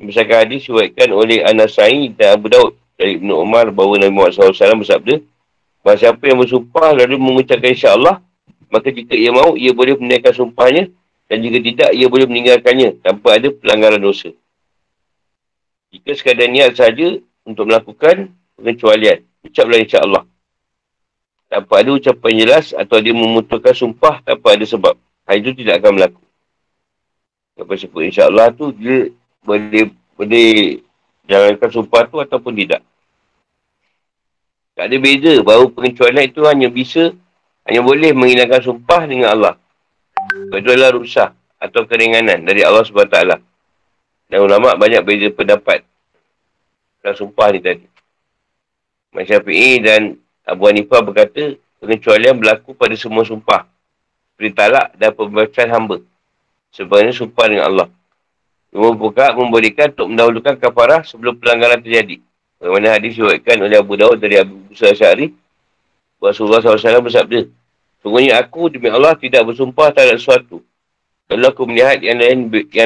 Berdasarkan hadis diriwayatkan oleh An-Nasa'i dan Abu Daud dari Ibn Umar bahawa Nabi Muhammad SAW bersabda, bahawa siapa yang bersumpah lalu mengucapkan insya-Allah, maka jika ia mahu, ia boleh menunaikan sumpahnya, dan jika tidak, ia boleh meninggalkannya tanpa ada pelanggaran dosa. Jika sekadar niat saja untuk melakukan pengecualian, ucaplah insya-Allah tanpa ada ucapan jelas, atau dia memutuskan sumpah tanpa ada sebab. Hal itu tidak akan berlaku. Apa sebut insya-Allah tu, dia boleh jalankan sumpah tu ataupun tidak. Tak ada beza, bahawa pengecualian itu hanya boleh menghilangkan sumpah dengan Allah. Itu adalah rusak atau keringanan dari Allah SWT. Dan ulama' banyak beza pendapat dalam sumpah ni tadi. Imam Syafi'i dan Abu Hanifah berkata, pengecualian berlaku pada semua sumpah, seperti talak dan pembebasan hamba. Sebenarnya sumpah dengan Allah. Imam Bukhari membolehkan untuk mendahulukan kafarah sebelum pelanggaran terjadi. Bagaimana hadis diriwayatkan oleh Abu Daud dari Abu Musa Asy'ari, Rasulullah SAW bersabda, sungguhnya aku demi Allah tidak bersumpah terhadap sesuatu. Kalau aku melihat yang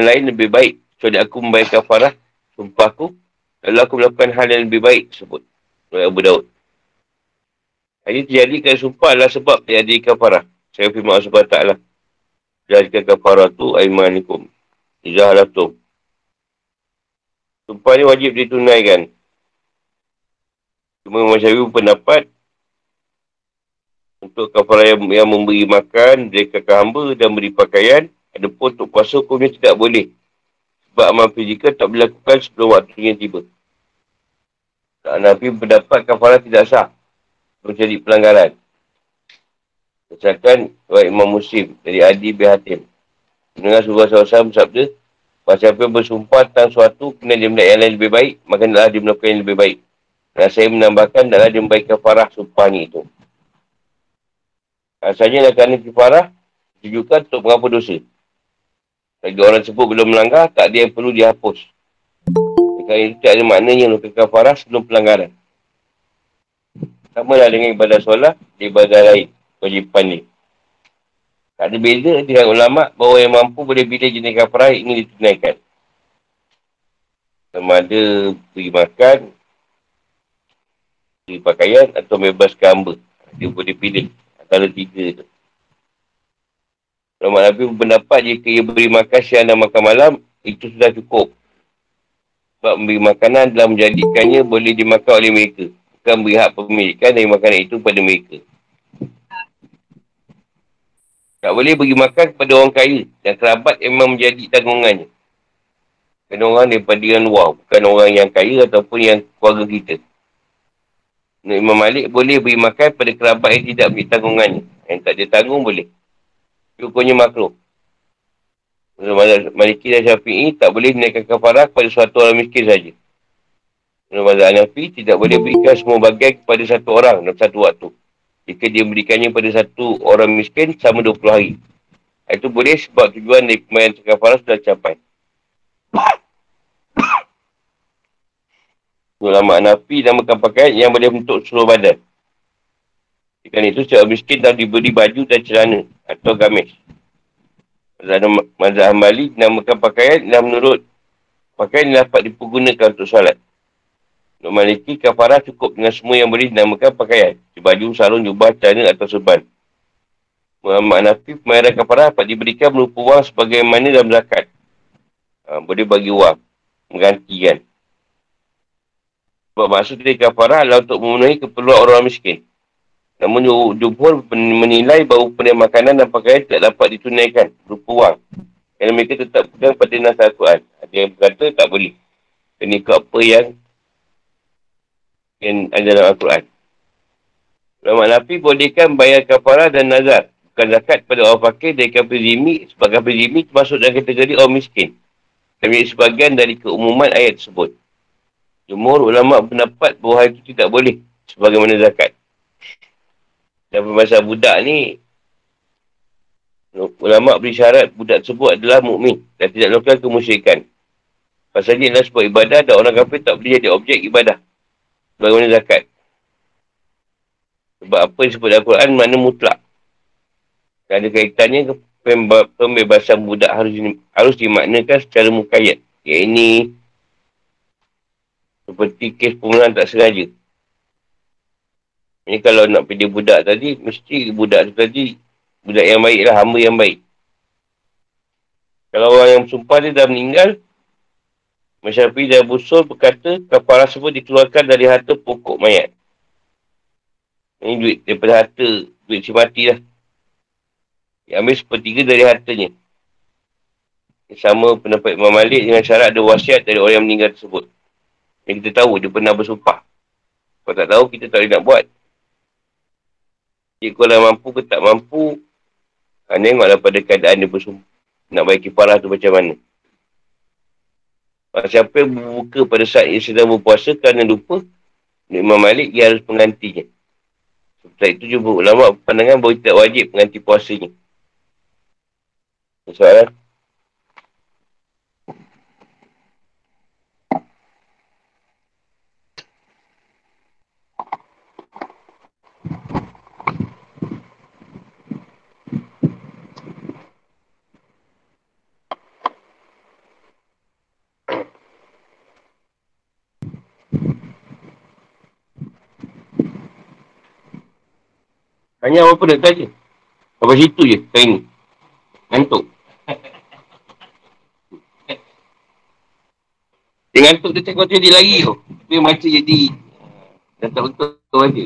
lain lebih baik, kecuali aku membayar kafarah sumpahku, kalau aku melakukan hal yang lebih baik tersebut. Oleh Abu Daud. Ini terjadi kerana sumpah adalah sebab terjadi kafarah. Saya firman Allah SWT, jadikan kafaratu aimanikum iza halaftum. Sumpah ni wajib ditunaikan. Cuma Imam Syafi'i pendapat untuk kafarah yang memberi makan, merdekakan hamba dan beri pakaian. Adapun untuk puasa hukumnya tidak boleh, sebab amal fizikal tak dilakukan sebelum waktunya tiba. Tak nafi pendapat kafarah tidak sah menjadi pelanggaran. Berdasarkan Imam Muslim dari Adi bin Hatim. Mendengar Rasulullah SAW bersabda, Bahawa siapa yang bersumpah tentang suatu, kena dia melakukan yang lain lebih baik, maka adalah dia melakukan yang lebih baik. Dan saya menambahkan, adalah dia membaikkan farah sumpahnya itu. Asalnya kerana kifarah ditujukan untuk menghapus dosa. Bagi orang tersebut belum melanggar, tak ada yang perlu dihapus. Kerana itu tak ada maknanya melakukan kafarah sebelum pelanggaran. Samalah dengan ibadah solat, ibadah lain, kewajipan ni. Tak ada beza dengan ulama' bahawa yang mampu boleh pilih jenis kafarah ini ditunaikan. Sama ada pergi makan, pergi pakaian atau membebaskan hamba. Dia boleh pilih antara tiga tu. Ulama' Nabi berpendapat jika ia beri makan siang dan makan malam, itu sudah cukup. Sebab memberi makanan adalah menjadikannya boleh dimakan oleh mereka. Bukan beri hak pemilikan dari makanan itu kepada mereka. Tak boleh bagi makan kepada orang kaya dan kerabat memang menjadi tanggungannya. Kena orang daripada yang luar, bukan orang yang kaya ataupun yang keluarga kita. Imam Malik boleh beri makan kepada kerabat yang tidak menjadi tanggungannya. Yang tak dia tanggung boleh. Cukupnya makruh. Mazhab Maliki dan Syafi'i tak boleh menaikkan kafarah kepada suatu orang miskin saja. Mazhab Hanafi tidak boleh berikan semua bagian kepada satu orang dalam satu waktu. Jika dia berikannya pada satu orang miskin selama 20 hari. Itu boleh sebab tujuan dari pembayaran kafarah sudah capai. Ulama Hanafi namakan pakaian yang boleh bentuk seluruh badan. Jika itu seorang miskin telah diberi baju dan celana atau gamis. Mazhab Hanbali namakan pakaian yang menurut pakaian yang dapat dipergunakan untuk solat. Untuk Maliki, kafarah cukup dengan semua yang boleh dinamakan pakaian. Baju, sarung, jubah, celana atau serban. Muhammad Nafi, pembayaran kafarah dapat diberikan berupa wang sebagaimana dalam zakat. Boleh bagi wang. Menggantikan. Sebab maksud dari kafarah adalah untuk memenuhi keperluan orang miskin. Namun, jumhur menilai bahawa pemberian makanan dan pakaian tidak dapat ditunaikan berupa wang. Kerana mereka tetap pegang pada nasihat Al-Quran. Ada yang berkata tak boleh. Kena ikut apa yang ada dalam Al-Quran. Ulama Hanafi bolehkan bayar kafarah dan nazar, bukan zakat pada orang fakir dari kafir zimmi, sebab kafir zimmi termasuk dalam kategori orang miskin. Kami sebahagian dari keumuman ayat tersebut. Jumhur ulama pendapat bahawa itu tidak boleh sebagaimana zakat. Dan permasalahan budak ni, ulama beri syarat budak tersebut adalah mukmin dan tidak melakukan kemusyrikan. Pasalnya adalah sebuah ibadah dan orang kafir tak boleh jadi objek ibadah. Bagaimana zakat? Sebab apa yang disebut dalam Al-Quran makna mutlak. Dan ada kaitannya ke pembebasan budak harus dimaknakan secara muqayyad. Yang ini seperti kes pembunuhan tak sengaja. Ini kalau nak pilih budak tadi, mesti budak tu tadi budak yang baik lah, hamba yang baik. Kalau orang yang bersumpah dia dah meninggal, Masyafi dan Busul berkata, kafarah semua dikeluarkan dari harta pokok mayat. Ini duit daripada harta, duit si mati lah. Dia ambil sepertiga dari hartanya. Sama pendapat Imam Malik dengan syarat ada wasiat dari orang yang meninggal tersebut. Yang kita tahu, dia pernah bersumpah. Kalau tak tahu, kita tak boleh nak buat. Jadi kalau mampu ke tak mampu, tengoklah pada keadaan dia bersumpah. Nak baik kifarah tu macam mana. Siapa yang berbuka pada saat ia sedang berpuasa kerana lupa, Imam Malik ia harus menggantinya. Setelah itu jumpa ulama pandangan bahawa tidak wajib mengganti puasanya. Soalan? Tanya apa-apa dah tanya. Apa situ je, kali ni. Ngantuk. Dia ngantuk dia cakap dia lagi tu. Dia macam jadi. Dah tak betul tu aja.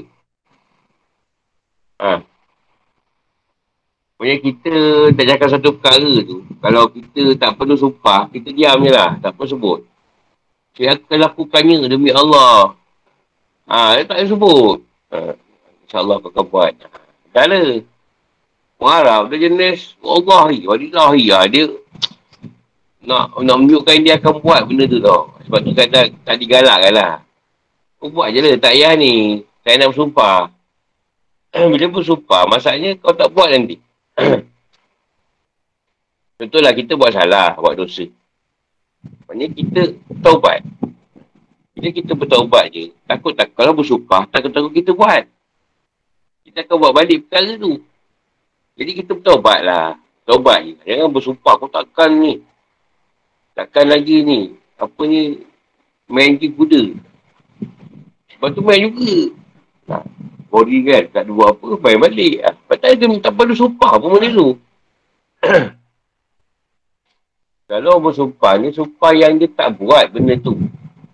Ha. Maksudnya kita tak cakap satu perkara tu. Kalau kita tak perlu sumpah, kita diam je lah. Tak perlu sebut. Saya akan lakukannya demi Allah. Ha, dia tak payah sebut. Ha. InsyaAllah kau akan buat. Dah lah. Orang Arab dia jenis Wallahi, wadillahi. Dia Nak menunjukkan dia akan buat benda tu tau. Sebab tu kadang tadi galakkan lah. Kau buat je lah, tak payah ni. Tak payah nak bersumpah. Bila bersumpah, masalahnya kau tak buat nanti. Contohlah kita buat salah, buat dosa. Maksudnya kita bertaubat. Bila kita bertaubat je, takut kalau bersumpah, takut kita buat. Kita akan buat balik perkara tu. Jadi kita bertaubat lah. Taubat je. Jangan bersumpah, kau takkan ni. Takkan lagi ni. Apa ni, main je kuda. Lepas tu main juga. Nah, body kan, tak ada buat apa, main balik. Lah. Lepas tu dia tak perlu sumpah pun benda tu. Kalau bersumpah ni, sumpah yang dia tak buat benda tu.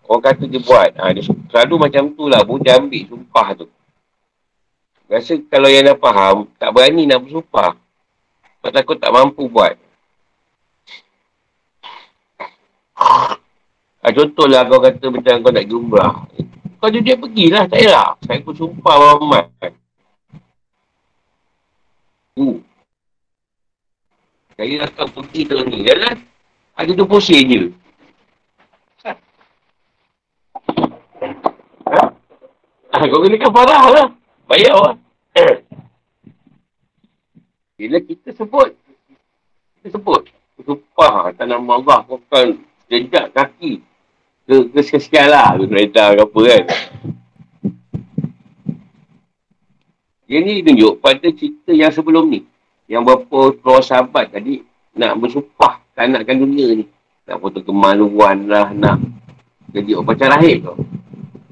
Orang kata dia buat. Dia selalu macam tu lah, baru dia ambil sumpah tu. Rasa kalau yang dah faham, tak berani nak bersumpah. Sebab takut tak mampu buat. Contohlah kau kata macam kau nak jumlah. Kau dia pergilah, tak elak. Saya pun sumpah Muhammad. Saya akan pergi tahun ni. Jalan, ada 2 sen je. Kau kena kafarah lah. Bayar lah. Bila kita sebut. Sumpah, atas nama Allah kau akan jejak kaki ke sekian lah kereta ke apa kan. Dia ni tunjuk pada cerita yang sebelum ni, yang berapa keluar sahabat tadi nak bersumpah tak nakkan dunia ni, nak potong kemaluan lah, nak jadi orang macam rahib tu.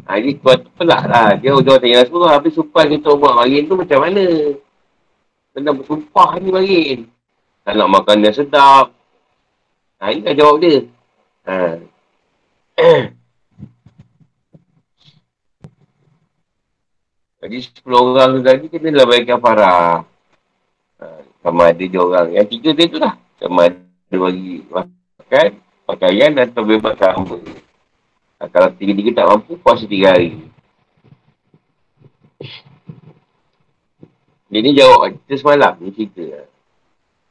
Jadi keluar tu pelak lah dia orang tanya Rasulullah, habis sumpah kita buat marin tu macam mana, kena bersumpah ni marin tak nak makan yang sedap. Ini dah jawab dia. Jadi 10 orang tu tadi kenalah bayar kafarah. Sama ada je orang. Yang 3 dia tu lah. Sama ada bagi makan, pakaian atau bebas hamba. Kalau 3-3 tak mampu, puasa 3 hari. Dia ni jawab cerita semalam. Ni cerita.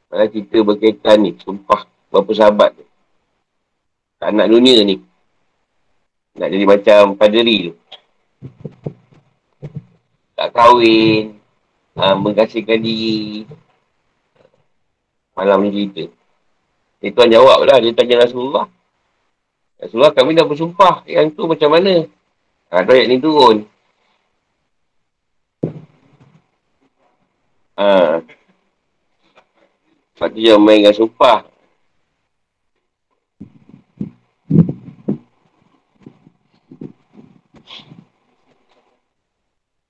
Malah cerita berkaitan ni. Sumpah berapa sahabat tu. Tak nak dunia ni. Nak jadi macam paderi tu. Tak kahwin. Mengkasihkan diri. Malam ni cerita. Dia tuan jawab lah. Dia tanya Rasulullah. Rasulullah, kami dah bersumpah. Yang tu macam mana? Ada ayat ni turun. Lepas tu dia main dengan sumpah.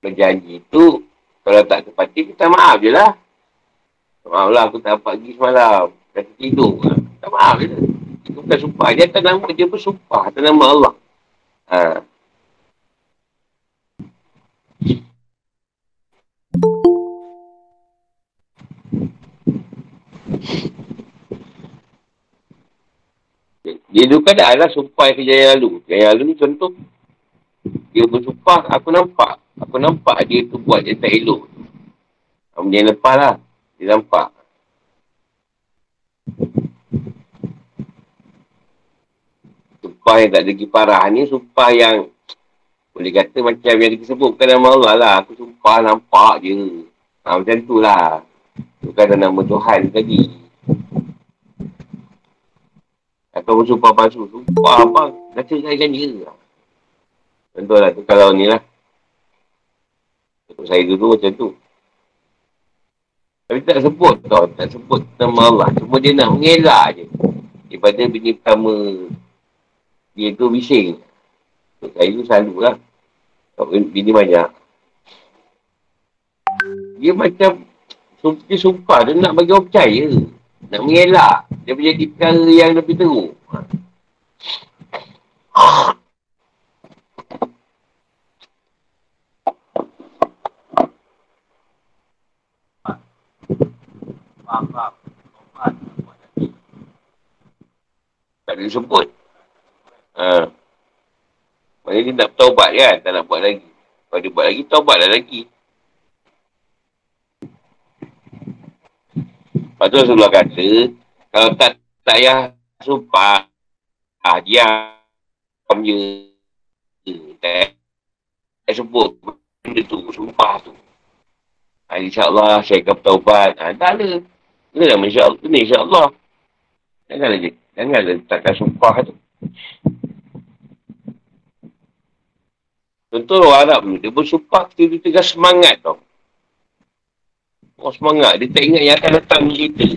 Berjanji tu, kalau tak tepati, kita maaf je lah. Maaf lah, aku tak dapat pergi semalam. Dah tidur. Kita maaf je lah. Itu bukan sumpah. Dia atas nama, dia bersumpah atas nama Allah. Dia dulu kan adalah sumpah yang kejayaan lalu. Kejayaan lalu ni contoh. Dia bersumpah, aku nampak. Aku nampak dia tu buat yang tak elok. Dia lepas lah. Dia nampak. Sumpah yang tak ada kiparah ni, sumpah yang boleh kata macam yang kita sebut. Bukan nama Allah lah. Aku sumpah nampak je. Macam tu lah. Bukan nama Tuhan tadi. Atau sumpah palsu. Sumpah abang. Dah ceraikan dia. Contohlah tu kalau ni lah. Saya dulu macam tu. Tapi tak sebut tau. Tak sebut nama Allah. Cuma dia nak mengelak je. Daripada bini pertama dia tu bising. Saya tu selalu lah. Bini banyak. Dia macam dia sumpah. Dia nak bagi orang percaya. Nak mengelak. Dia menjadi perkara yang lebih teruk. Tak boleh sebut. Maksudnya dia nak taubat kan. Tak nak buat lagi. Kalau dia buat lagi, taubatlah lagi. Lepas tu Rasulullah kata, kalau tak payah sumpah dia diam je, tak sebut benda tu, sumpah tu. InsyaAllah saya akan bertaubat. Tak ada. Kenalah insyaAllah. Kena insyaAllah. Janganlah je. Janganlah letakkan sumpah tu. Contoh orang Arab ni, dia bersumpah kita tengah semangat tau. Oh semangat. Dia tak ingat yang akan datang cerita.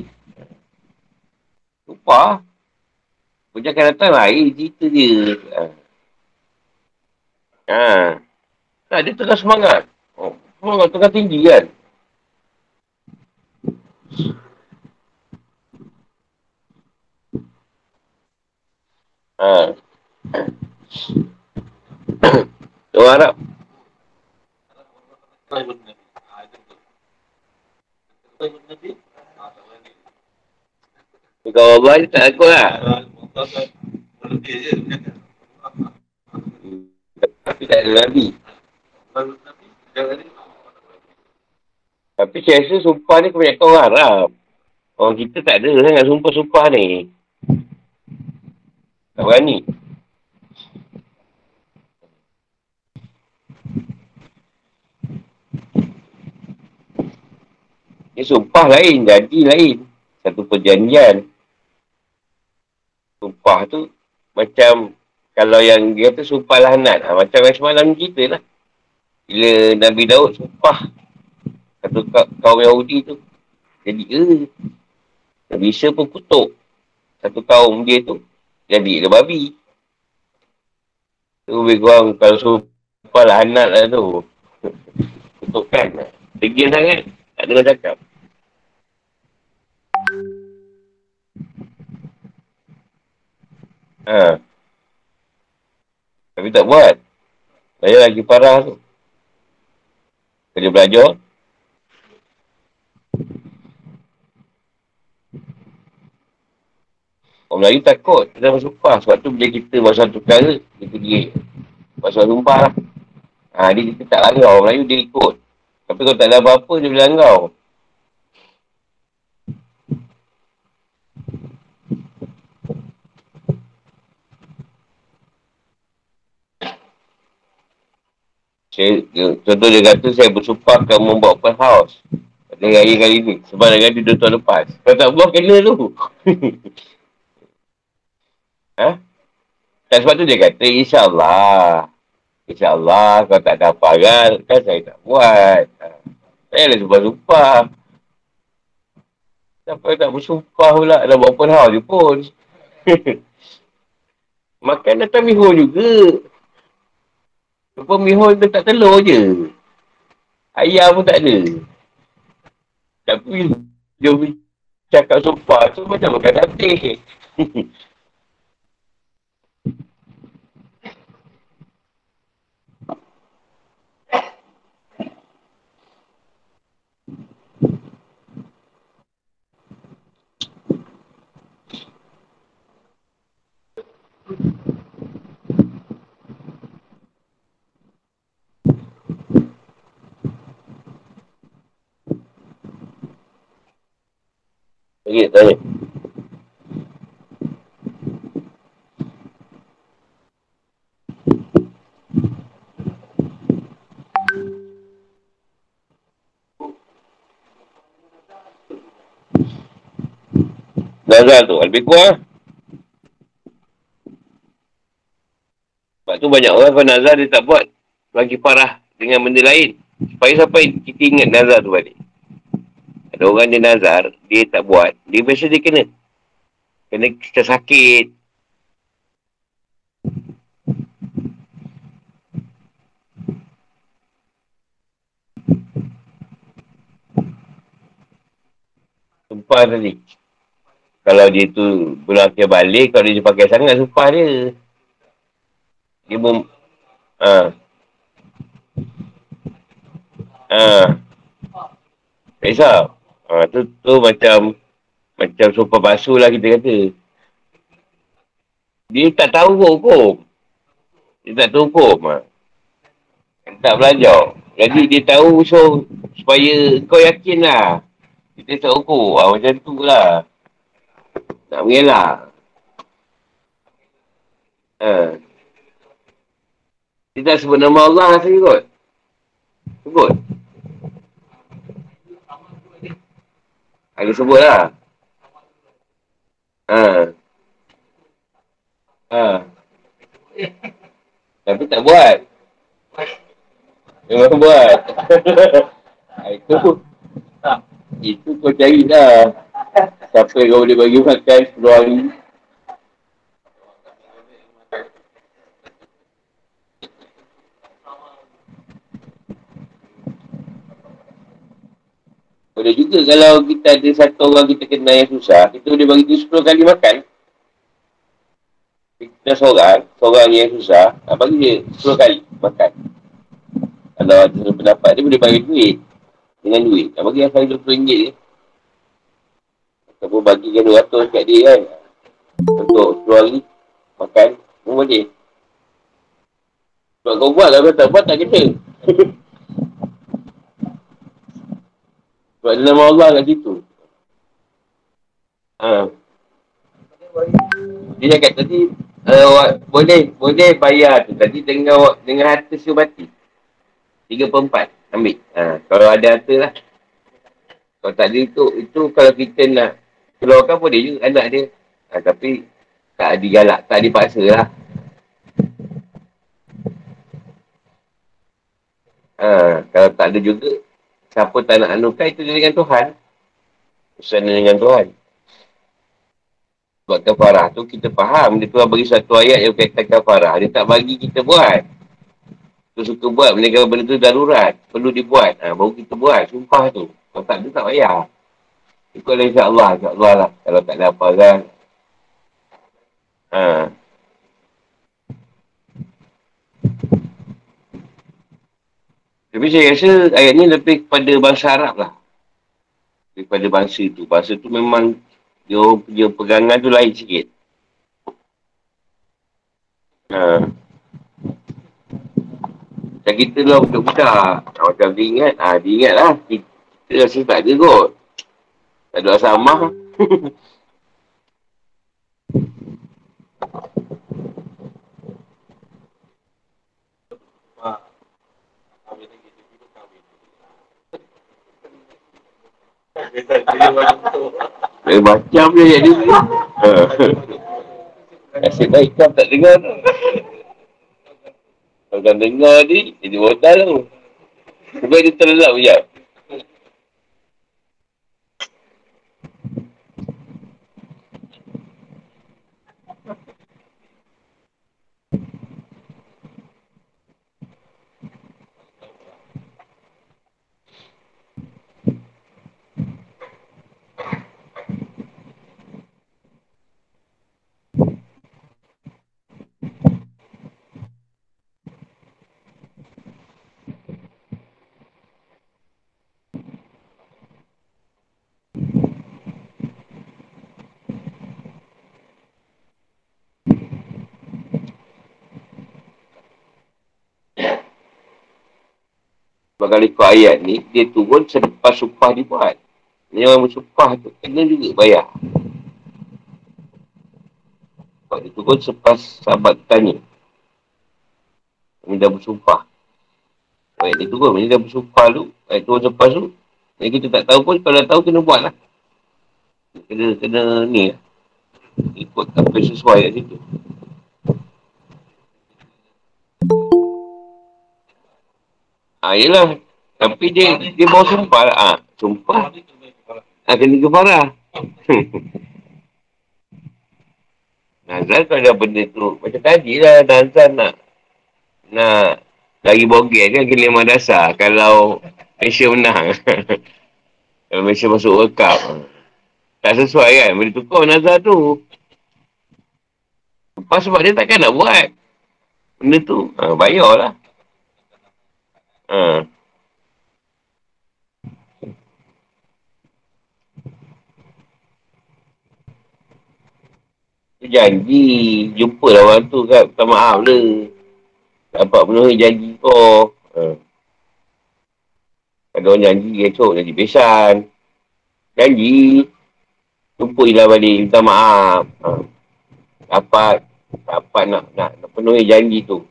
Sumpah. Dia akan datang lain cerita dia. Nah, dia tengah semangat. Oh. Semangat tengah tinggi kan. Orang Arab. Kalau Allah ni tak takut lah. Tapi tak ada Nabi. Tapi saya rasa sumpah ni kebanyakan orang Arab. Orang kita tak ada sangat sumpah-sumpah ni. Tak berani. Dia sumpah lain, jadi lain. Satu perjanjian. Sumpah tu macam kalau yang dia tu sumpah lahanat. Macam yang semalam kita lah. Bila Nabi Daud sumpah satu kaum Yahudi tu. Jadi Nabi Isa pun kutuk satu kaum dia tu. Jadi dia babi. Tu lebih kurang kalau sumpah lahanat lah tu. Kutukkan lah. Tegil sangat. Tak dengar cakap. Tapi tak buat. Saya lagi parah tu. Kena belajar. Orang Melayu takut. Kita bersumpah. Sebab tu bila kita buat satu perkara, kita dia buat suatu sumpah lah. Dia kita tak langgar. Orang Melayu dia ikut. Tapi kalau tak ada apa-apa, dia boleh langgar. Contoh dia kata, saya bersumpah akan membuat open house pada raya kali ni. Sebab dia kata 2 tahun lepas. Kalau tak buat, kena tu. Tak sebab tu dia kata, insyaAllah. InsyaAllah, kalau tak ada apa-apa, kan saya tak buat. Saya ada sumpah-sumpah. Sampai tak bersumpah pula, dah buat open house je pun. Makan datang mihun juga. Lepas mihun tu tak telur je. Ayam pun tak ada. Tapi dia cakap sumpah tu macam makan dapih. Okey, tanya. Nazar tu, Al-Biqwa. Sebab tu banyak orang kalau nazar dia tak buat. Lagi parah dengan benda lain. Supaya sampai kita ingat nazar tu balik. Ada orang dia nazar, dia tak buat. Dia biasa dia kena. Kena kita sakit. Sumpah tadi. Kalau dia tu berlaku balik, kalau dia pakai sangat, sumpah dia. Dia pun... Tak isap. Tu macam sumpah palsu lah kita kata. Dia tak tahu hukum. Dia tak tahu hukum. Tak belajar. Jadi dia tahu so supaya kau yakin lah. Kita tak hukum. Macam tu lah. Nak mengelak. Dia tak sebut nama Allah rasanya kot. Sebut. Dia sebut lah. Tapi tak buat. Memang buat. Itu kau cari lah. Siapa kau boleh bagi makan 10 hari. Boleh juga kalau kita ada satu orang kita kenal yang susah, kita boleh bagi dia 10 kali makan. Kita seorang yang susah, bagi dia 10 kali makan. Kalau ada pendapat dia boleh bagi duit. Dengan duit. Nak bagi asal RM20 je. Ataupun bagikan RM200 kat dia kan. Untuk 10 hari makan. Semua boleh. Sebab kau buat lah. Kalau tak buat tak kena. Sebab ada nama Allah kat situ. Dia cakap tadi, boleh bayar tu. Tadi dengan harta syubati. 3/4 ambil. Kalau ada harta lah. Kalau tak ada itu kalau kita nak keluarkan boleh juga anak dia. Tapi tak digalak, tak dipaksa lah. Kalau tak ada juga, siapa tak nak anukan itu dengan Tuhan. Urusan dengan Tuhan. Buat kafarah tu kita faham. Dia Tuhan bagi satu ayat yang berkaitan kafarah. Dia tak bagi kita buat. Kita suka buat, mereka benda tu darurat. Perlu dibuat. Baru kita buat. Sumpah tu. Kalau tak ada, tak payah. Ikutlah insyaAllah. InsyaAllah lah. Kalau tak ada apa kan. Tapi saya rasa ayat ni lebih kepada bahasa Arab lah. Daripada bahasa tu. Bahasa tu memang dia punya pegangan tu lain sikit. Macam kita lah budak-budak. Macam dia ingat, dia ingat lah. Kita rasa tak ada kot. Tak ada sama. Macam dia yang dia. Asyik baik kau tak dengar tu. Kalau kan dengar ni, dia modal tu. Sebab dia terlelap sekejap. Kalau ikut ayat ni, dia turun selepas sumpah dibuat. Ini orang bersumpah tu, kena juga bayar. Sebab dia turun selepas sahabat tanya. Ini dah bersumpah. Ayat dia turun, ini dah bersumpah tu. Ayat turun selepas tu. Dan kita tak tahu pun, kalau dah tahu kena buat lah. Kena ni lah. Ikut apa sesuai kat situ. Yelah. Tapi dia bawa sumpah lah. Sumpah. Kena keparah. Nazan kalau ada benda tu. Macam tadi lah Nazan nak lagi bogel kan kena madrasah. Kalau Malaysia menang. Kalau Malaysia masuk World Cup. Tak sesuai kan. Boleh tukar Nazan tu. Lepas sebab dia takkan nak buat. Benda tu. Bayar lah. Janji jumpa lah orang tu kat minta maaf lah. Dapat penuhi janji kau. Ada orang janji esok jadi pesan. Janji jumpa lah balik minta maaf. Dapat Apa nak penuhi janji tu.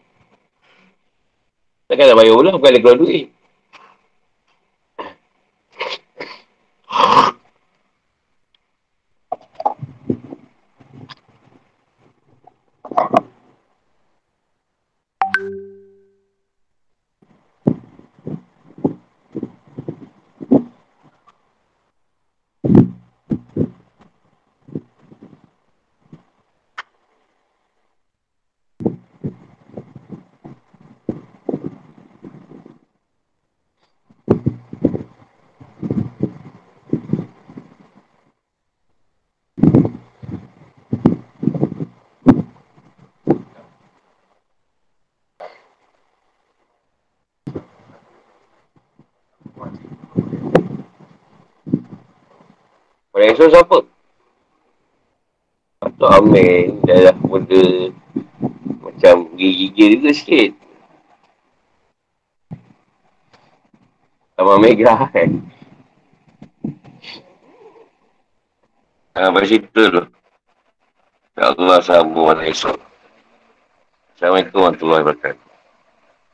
Takkan nak bayar ulang, bukan ada keluar duit. Orang Yesus siapa? Atok Amin. Dah lah benda macam gigi-gigi juga sikit. Sama Megah kan? Sampai situ tu. InsyaAllah sambung orang Yesus. Assalamualaikum warahmatullahi wabarakatuh.